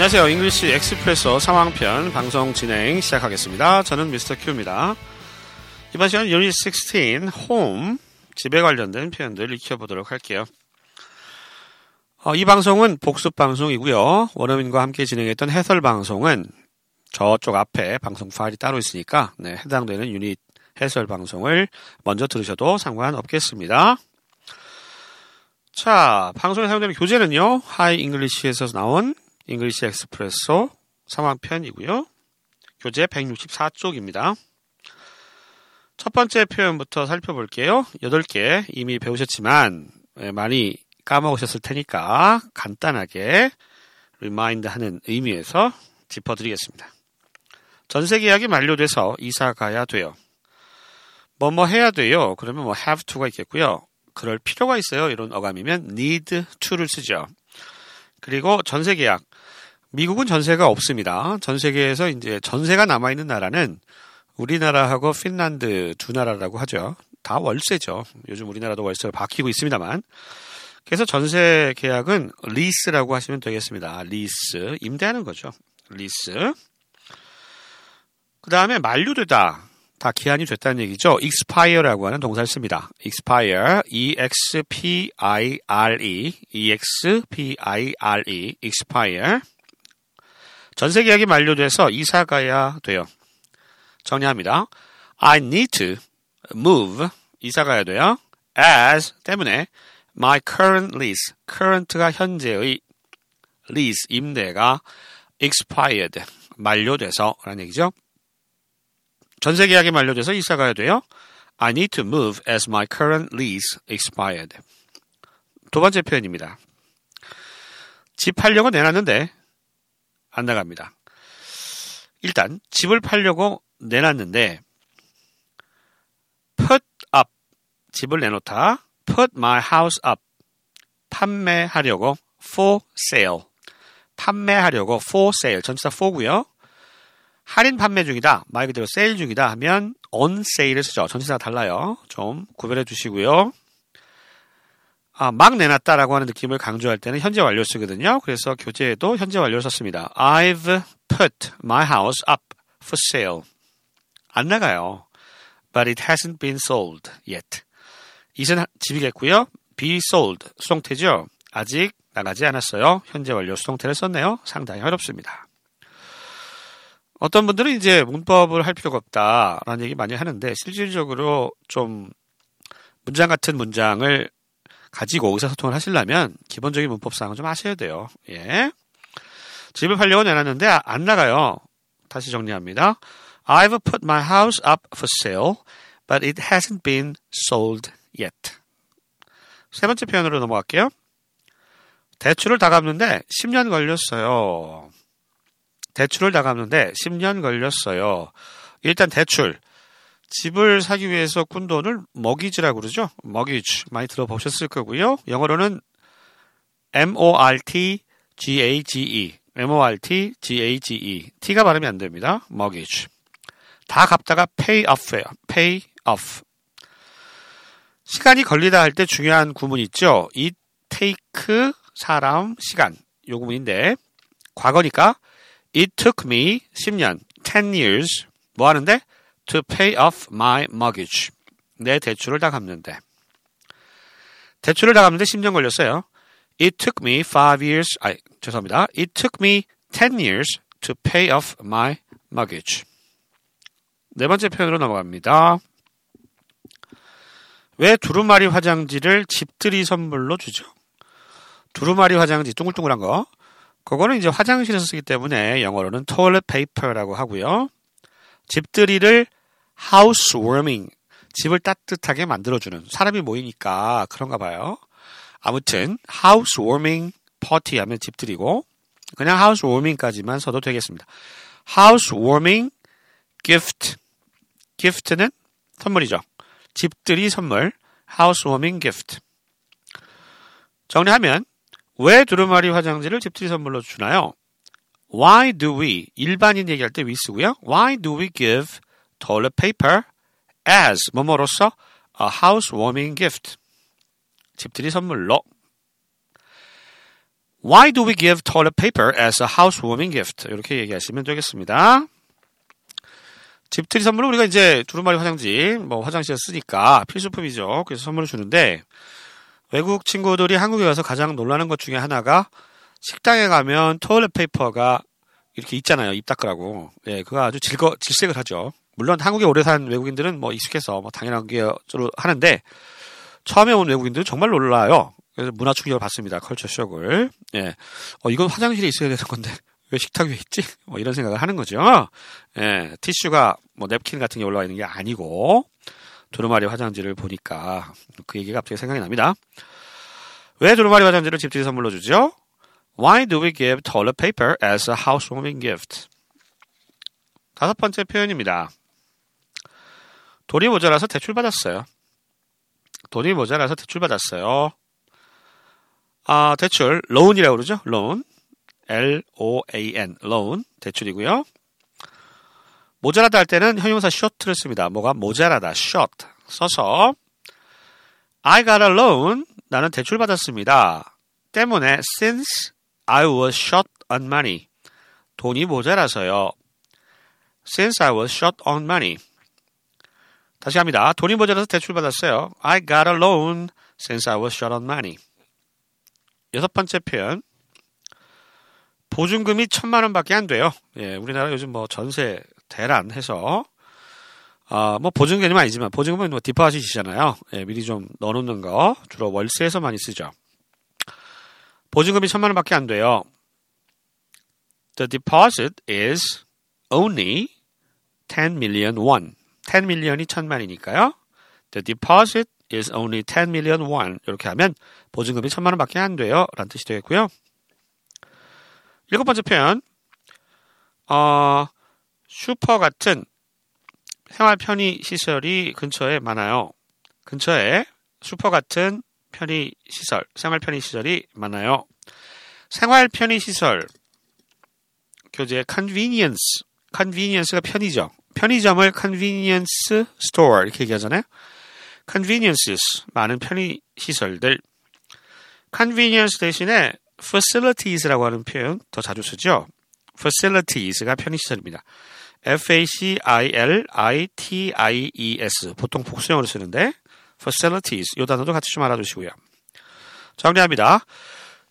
안녕하세요. 잉글리시 엑스프레소 상황편 방송 진행 시작하겠습니다. 저는 미스터 큐입니다. 이번 시간 유닛 16, 홈, 집에 관련된 표현들 익혀보도록 할게요. 이 방송은 복습 방송이고요. 원어민과 함께 진행했던 해설 방송은 저쪽 앞에 방송 파일이 따로 있으니까 해당되는 유닛 해설 방송을 먼저 들으셔도 상관없겠습니다. 자, 방송에 사용되는 교재는요. 하이 잉글리시에서 나온 잉글리시 엑스프레소 상황편이고요. 교재 164쪽입니다. 첫 번째 표현부터 살펴볼게요. 8개 이미 배우셨지만 많이 까먹으셨을 테니까 간단하게 리마인드하는 의미에서 짚어드리겠습니다. 전세 계약이 만료돼서 이사 가야 돼요. 뭐뭐 해야 돼요. 그러면 have to가 있겠고요. 그럴 필요가 있어요. 이런 어감이면 need to를 쓰죠. 그리고 전세 계약. 미국은 전세가 없습니다. 전 세계에서 이제 전세가 남아있는 나라는 우리나라하고 핀란드 두 나라라고 하죠. 다 월세죠. 요즘 우리나라도 월세를 바뀌고 있습니다만. 그래서 전세 계약은 리스라고 하시면 되겠습니다. 리스. 임대하는 거죠. 리스. 그 다음에 만료되다. 다 기한이 됐다는 얘기죠. expire라고 하는 동사를 씁니다. expire, expire, expire. 전세 계약이 만료돼서 이사 가야 돼요. 정리합니다. I need to move, 이사 가야 돼요. as, 때문에 my current lease, current가 현재의 lease, 임대가 expired, 만료돼서 라는 얘기죠. 전세 계약이 만료돼서 이사 가야 돼요. I need to move as my current lease expired. 두 번째 표현입니다. 집 팔려고 내놨는데 안 나갑니다. 일단 집을 팔려고 내놨는데 put up, 집을 내놓다. put my house up, 판매하려고 for sale. 판매하려고 for sale. 전치사 for고요. 할인 판매 중이다, 말 그대로 세일 중이다 하면 on sale을 쓰죠. 전치사 달라요. 좀 구별해 주시고요. 막 내놨다라고 하는 느낌을 강조할 때는 현재 완료 쓰거든요. 그래서 교재에도 현재 완료를 썼습니다. I've put my house up for sale. 안 나가요. But it hasn't been sold yet. 이젠 집이겠고요. be sold, 수동태죠. 아직 나가지 않았어요. 현재 완료 수동태를 썼네요. 상당히 어렵습니다. 어떤 분들은 이제 문법을 할 필요가 없다라는 얘기 많이 하는데 실질적으로 좀 문장 같은 문장을 가지고 의사소통을 하시려면 기본적인 문법사항은 좀 아셔야 돼요. 예. 집을 팔려고 내놨는데 안 나가요. 다시 정리합니다. I've put my house up for sale, but it hasn't been sold yet. 세 번째 표현으로 넘어갈게요. 대출을 다 갚는데 10년 걸렸어요. 대출을 다 갚는데 10년 걸렸어요. 일단 대출, 집을 사기 위해서 꾼 돈을 mortgage라고 그러죠. mortgage 많이 들어보셨을 거고요. 영어로는 mortgage, mortgage, t가 발음이 안 됩니다. mortgage. 다 갚다가 pay off예요. pay off. 시간이 걸리다 할 때 중요한 구문 있죠. it, take, 사람, 시간. 요 구문인데 과거니까 It took me 10년, 10 years, 뭐 하는데? To pay off my mortgage. 내 대출을 다 갚는데. 대출을 다 갚는데 10년 걸렸어요. It took me It took me 10 years to pay off my mortgage. 네 번째 표현으로 넘어갑니다. 왜 두루마리 화장지를 집들이 선물로 주죠? 두루마리 화장지, 둥글둥글한 거. 그거는 이제 화장실에서 쓰기 때문에 영어로는 toilet paper라고 하고요. 집들이를 housewarming, 집을 따뜻하게 만들어주는, 사람이 모이니까 그런가 봐요. 아무튼 housewarming party 하면 집들이고 그냥 housewarming까지만 써도 되겠습니다. housewarming gift, gift는 선물이죠. 집들이 선물, housewarming gift. 정리하면 왜 두루마리 화장지를 집들이 선물로 주나요? Why do we, 일반인 얘기할 때 we 쓰고요. Why do we give toilet paper as, 뭐뭐로서 a housewarming gift? 집들이 선물로. Why do we give toilet paper as a housewarming gift? 이렇게 얘기하시면 되겠습니다. 집들이 선물은 우리가 이제 두루마리 화장지, 뭐 화장실에 쓰니까 필수품이죠. 그래서 선물을 주는데 외국 친구들이 한국에 와서 가장 놀라는 것 중에 하나가 식당에 가면 토일렛 페이퍼가 이렇게 있잖아요. 입 닦으라고. 예, 그거 아주 질색을 하죠. 물론 한국에 오래 산 외국인들은 뭐 익숙해서 뭐 당연하게 하는데 처음에 온 외국인들은 정말 놀라요. 그래서 문화 충격을 받습니다. 컬처쇼크를. 예. 이건 화장실에 있어야 되는 건데 왜 식탁 위에 있지? 뭐 이런 생각을 하는 거죠. 예, 티슈가 뭐 냅킨 같은 게 올라와 있는 게 아니고 두루마리 화장지를 보니까 그 얘기가 갑자기 생각이 납니다. 왜 두루마리 화장지를 집들이 선물로 주죠? Why do we give toilet paper as a housewarming gift? 다섯 번째 표현입니다. 돈이 모자라서 대출받았어요. 돈이 모자라서 대출받았어요. 아, 대출, loan이라고 그러죠? loan. L-O-A-N, loan, 대출이고요. 모자라다 할 때는 형용사 short를 씁니다. 뭐가 모자라다, short, 써서 I got a loan, 나는 대출받았습니다. 때문에 since I was short on money, 돈이 모자라서요. Since I was short on money. 다시 합니다. 돈이 모자라서 대출받았어요. I got a loan since I was short on money. 여섯 번째 표현. 보증금이 1,000만 원 밖에 안 돼요. 예, 우리나라 요즘 뭐 전세 대란 해서, 뭐 보증 개념은 아니지만, 보증금은 뭐 디포짓이잖아요. 예, 미리 좀 넣어놓는 거, 주로 월세에서 많이 쓰죠. 보증금이 1,000만 원 밖에 안 돼요. The deposit is only 10 million won. 10 million이 1,000만이니까요. The deposit is only 10 million won. 이렇게 하면 보증금이 1,000만 원 밖에 안 돼요. 라는 뜻이 되겠고요. 일곱 번째 표현. 슈퍼 같은 생활 편의 시설이 근처에 많아요. 근처에 슈퍼 같은 편의 시설, 생활 편의 시설이 많아요. 생활 편의 시설. 교재에 convenience. convenience가 편의점. 편의점을 convenience store 이렇게 얘기하잖아요. conveniences. 많은 편의 시설들. convenience 대신에 facilities라고 하는 표현 더 자주 쓰죠. facilities가 편의시설입니다. F-A-C-I-L-I-T-I-E-S 보통 복수형으로 쓰는데 facilities 이 단어도 같이 좀 알아두시고요. 정리합니다.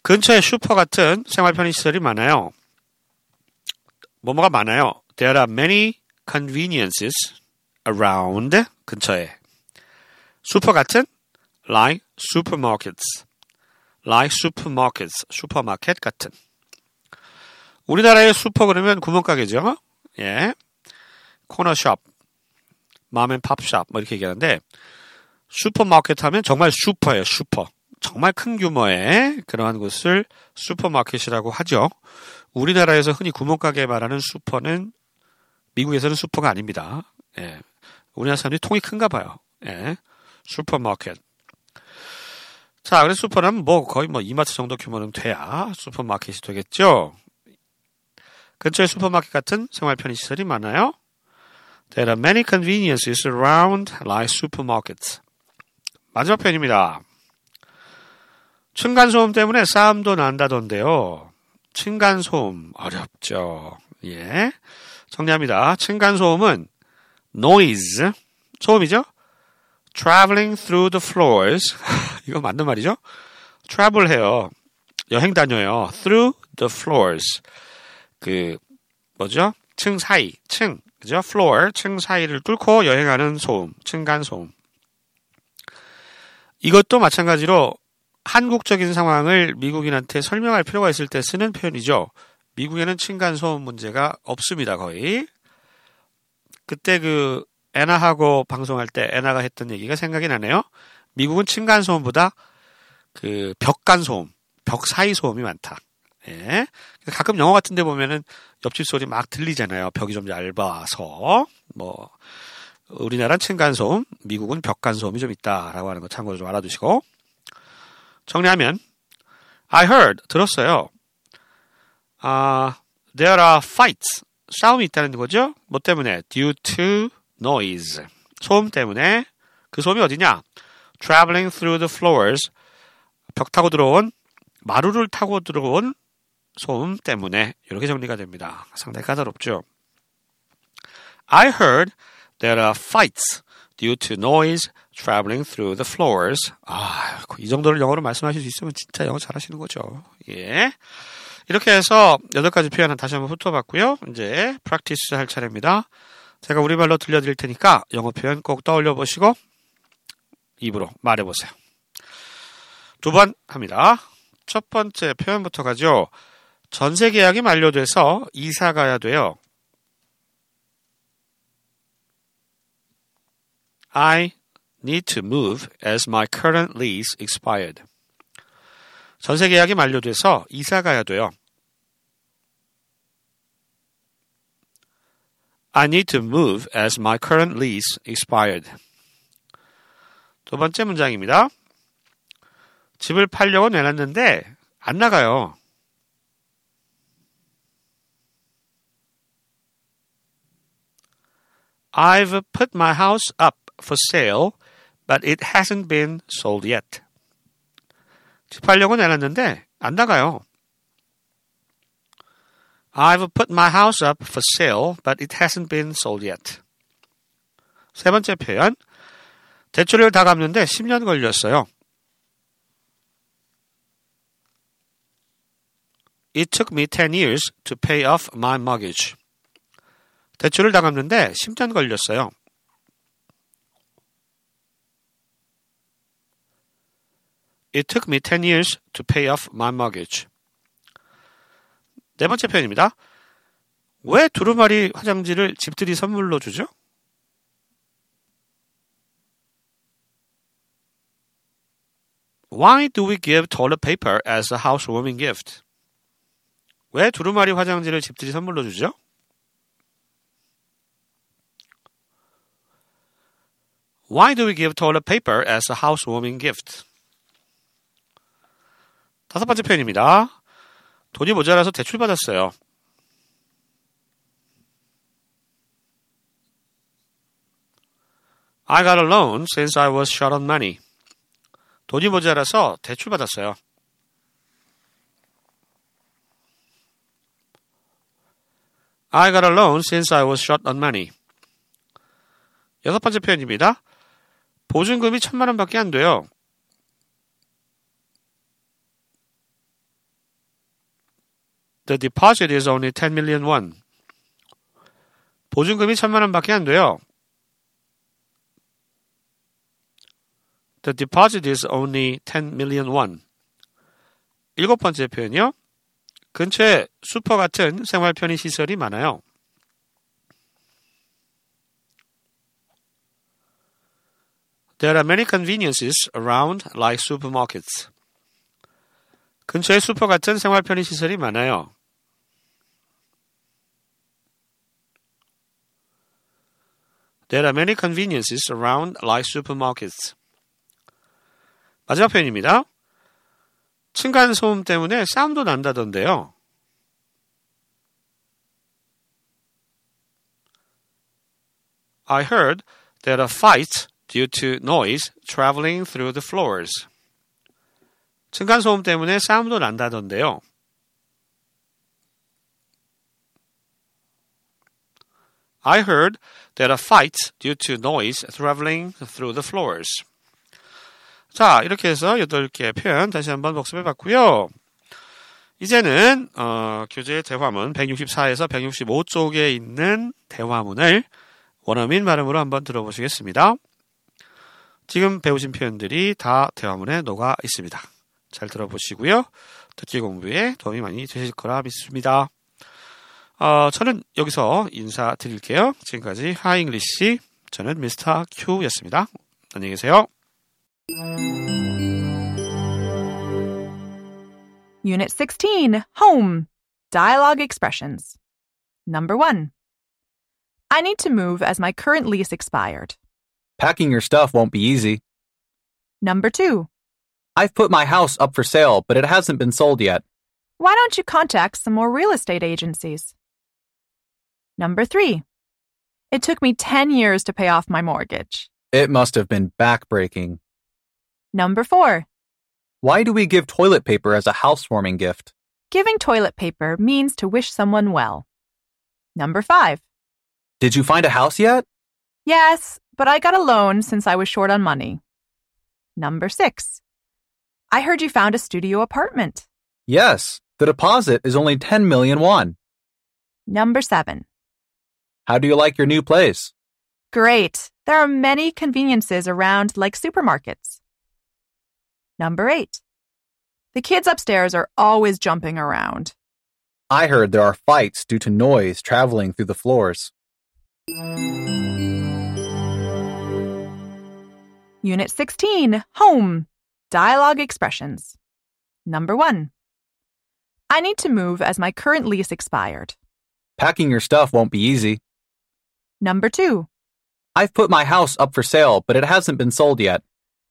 근처에 슈퍼 같은 생활 편의시설이 많아요. 뭐뭐가 많아요. There are many conveniences around 근처에 슈퍼 같은 like supermarkets like supermarkets, 슈퍼마켓 같은. 우리나라의 슈퍼 그러면 구멍가게죠. 예, 코너숍, 맘앤팝숍 뭐 이렇게 얘기하는데 슈퍼마켓 하면 정말 슈퍼예요. 슈퍼. 정말 큰 규모의 그러한 곳을 슈퍼마켓이라고 하죠. 우리나라에서 흔히 구멍가게 말하는 슈퍼는 미국에서는 슈퍼가 아닙니다. 예, 우리나라 사람들이 통이 큰가 봐요. 예, 슈퍼마켓. 자, 그래서 슈퍼는 뭐 거의 뭐 이마트 정도 규모는 돼야 슈퍼마켓이 되겠죠. 근처에 슈퍼마켓 같은 생활 편의 시설이 많아요. There are many conveniences around like supermarkets. 마지막 편입니다. 층간소음 때문에 싸움도 난다던데요. 층간소음 어렵죠. 예, 정리합니다. 층간소음은 noise, 소음이죠. Traveling through the floors. 이거 맞는 말이죠? Travel 해요. 여행 다녀요. Through the floors. 뭐죠? 층 사이. 층. 그죠? Floor. 층 사이를 뚫고 여행하는 소음. 층간소음. 이것도 마찬가지로 한국적인 상황을 미국인한테 설명할 필요가 있을 때 쓰는 표현이죠. 미국에는 층간소음 문제가 없습니다. 거의. 그때 애나하고 방송할 때 애나가 했던 얘기가 생각이 나네요. 미국은 층간소음보다 벽간소음, 벽 사이 소음이 많다. 예. 가끔 영화 같은 데 보면은 옆집 소리 막 들리잖아요. 벽이 좀 얇아서. 뭐, 우리나라는 층간소음, 미국은 벽간소음이 좀 있다라고 하는 거 참고로 좀 알아두시고. 정리하면, I heard, 들었어요. There are fights, 싸움이 있다는 거죠. 뭐 때문에? Due to noise, 소음 때문에. 그 소음이 어디냐? Traveling through the floors, 벽 타고 들어온 마루를 타고 들어온 소음 때문에 이렇게 정리가 됩니다. 상당히 까다롭죠. I heard there are fights due to noise traveling through the floors. 아, 이 정도를 영어로 말씀하실 수 있으면 진짜 영어 잘하시는 거죠. 예. 이렇게 해서 8가지 표현을 다시 한번 훑어봤고요. 이제 프랙티스 할 차례입니다. 제가 우리말로 들려드릴 테니까 영어 표현 꼭 떠올려 보시고 입으로 말해보세요. 두 번 합니다. 첫 번째 표현부터 가죠. 전세 계약이 만료돼서 이사 가야 돼요. I need to move as my current lease expired. 전세 계약이 만료돼서 이사 가야 돼요. I need to move as my current lease expired. 두 번째 문장입니다. 집을 팔려고 내놨는데 안 나가요. I've put my house up for sale, but it hasn't been sold yet. 집 팔려고 내놨는데 안 나가요. I've put my house up for sale, but it hasn't been sold yet. 세 번째 표현. 대출을 다 갚는데 10년 걸렸어요. It took me 10 years to pay off my mortgage. 대출을 다 갚는데 10년 걸렸어요. It took me 10 years to pay off my mortgage. 네 번째 표현입니다. 왜 두루마리 화장지를 집들이 선물로 주죠? Why do we give toilet paper as a housewarming gift? 왜 두루마리 화장지를 집들이 선물로 주죠? Why do we give toilet paper as a housewarming gift? 다섯 번째 표현입니다. 돈이 모자라서 대출받았어요. I got a loan since I was short on money. 돈이 모자라서 대출받았어요. I got a loan since I was short on money. 여섯 번째 표현입니다. 보증금이 1,000만 원밖에 안 돼요. The deposit is only 10 million won. 보증금이 1,000만 원밖에 안 돼요. The deposit is only 10 million won. 일곱 번째 표현이요. 근처에 슈퍼 같은 생활 편의 시설이 많아요. There are many conveniences around like supermarkets. 근처에 슈퍼 같은 생활 편의 시설이 많아요. There are many conveniences around like supermarkets. 마지막 표현입니다. 층간 소음 때문에 싸움도 난다던데요. I heard there are fights due to noise traveling through the floors. 층간 소음 때문에 싸움도 난다던데요. I heard there are fights due to noise traveling through the floors. 자, 이렇게 해서 8개의 표현 다시 한번 복습해봤고요. 이제는 교재의 대화문 164에서 165쪽에 있는 대화문을 원어민 발음으로 한번 들어보시겠습니다. 지금 배우신 표현들이 다 대화문에 녹아 있습니다. 잘 들어보시고요. 듣기 공부에 도움이 많이 되실 거라 믿습니다. 저는 여기서 인사드릴게요. 지금까지 하이 잉글리시, 저는 미스터 Q였습니다. 안녕히 계세요. Unit 16, Home. Dialogue expressions. Number 1. I need to move as my current lease expired. Packing your stuff won't be easy. Number 2. I've put my house up for sale, but it hasn't been sold yet. Why don't you contact some more real estate agencies? Number 3. It took me 10 years to pay off my mortgage. It must have been backbreaking. Number 4. Why do we give toilet paper as a housewarming gift? Giving toilet paper means to wish someone well. Number 5. Did you find a house yet? Yes, but I got a loan since I was short on money. Number 6. I heard you found a studio apartment. Yes, the deposit is only 10 million won. Number 7. How do you like your new place? Great. There are many conveniences around, like supermarkets. Number 8. The kids upstairs are always jumping around. I heard there are fights due to noise traveling through the floors. Unit 16, Home, Dialogue Expressions. Number 1. I need to move as my current lease expired. Packing your stuff won't be easy. Number 2. I've put my house up for sale, but it hasn't been sold yet.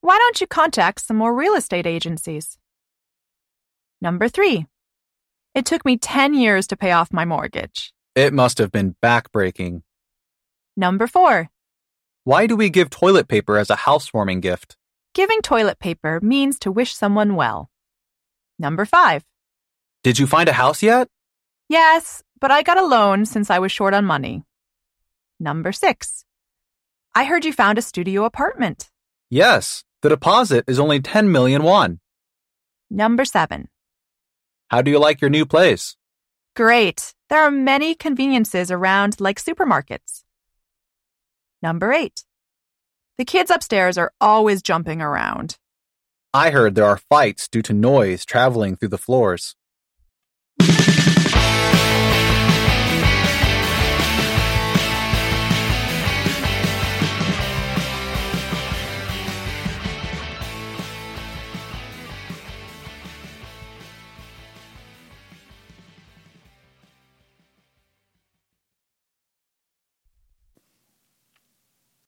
Why don't you contact some more real estate agencies? Number 3. It took me 10 years to pay off my mortgage. It must have been backbreaking. Number 4. Why do we give toilet paper as a housewarming gift? Giving toilet paper means to wish someone well. Number 5. Did you find a house yet? Yes, but I got a loan since I was short on money. Number 6. I heard you found a studio apartment. Yes, the deposit is only 10 million won. Number 7. How do you like your new place? Great. There are many conveniences around, like supermarkets. Number 8. The kids upstairs are always jumping around. I heard there are fights due to noise traveling through the floors.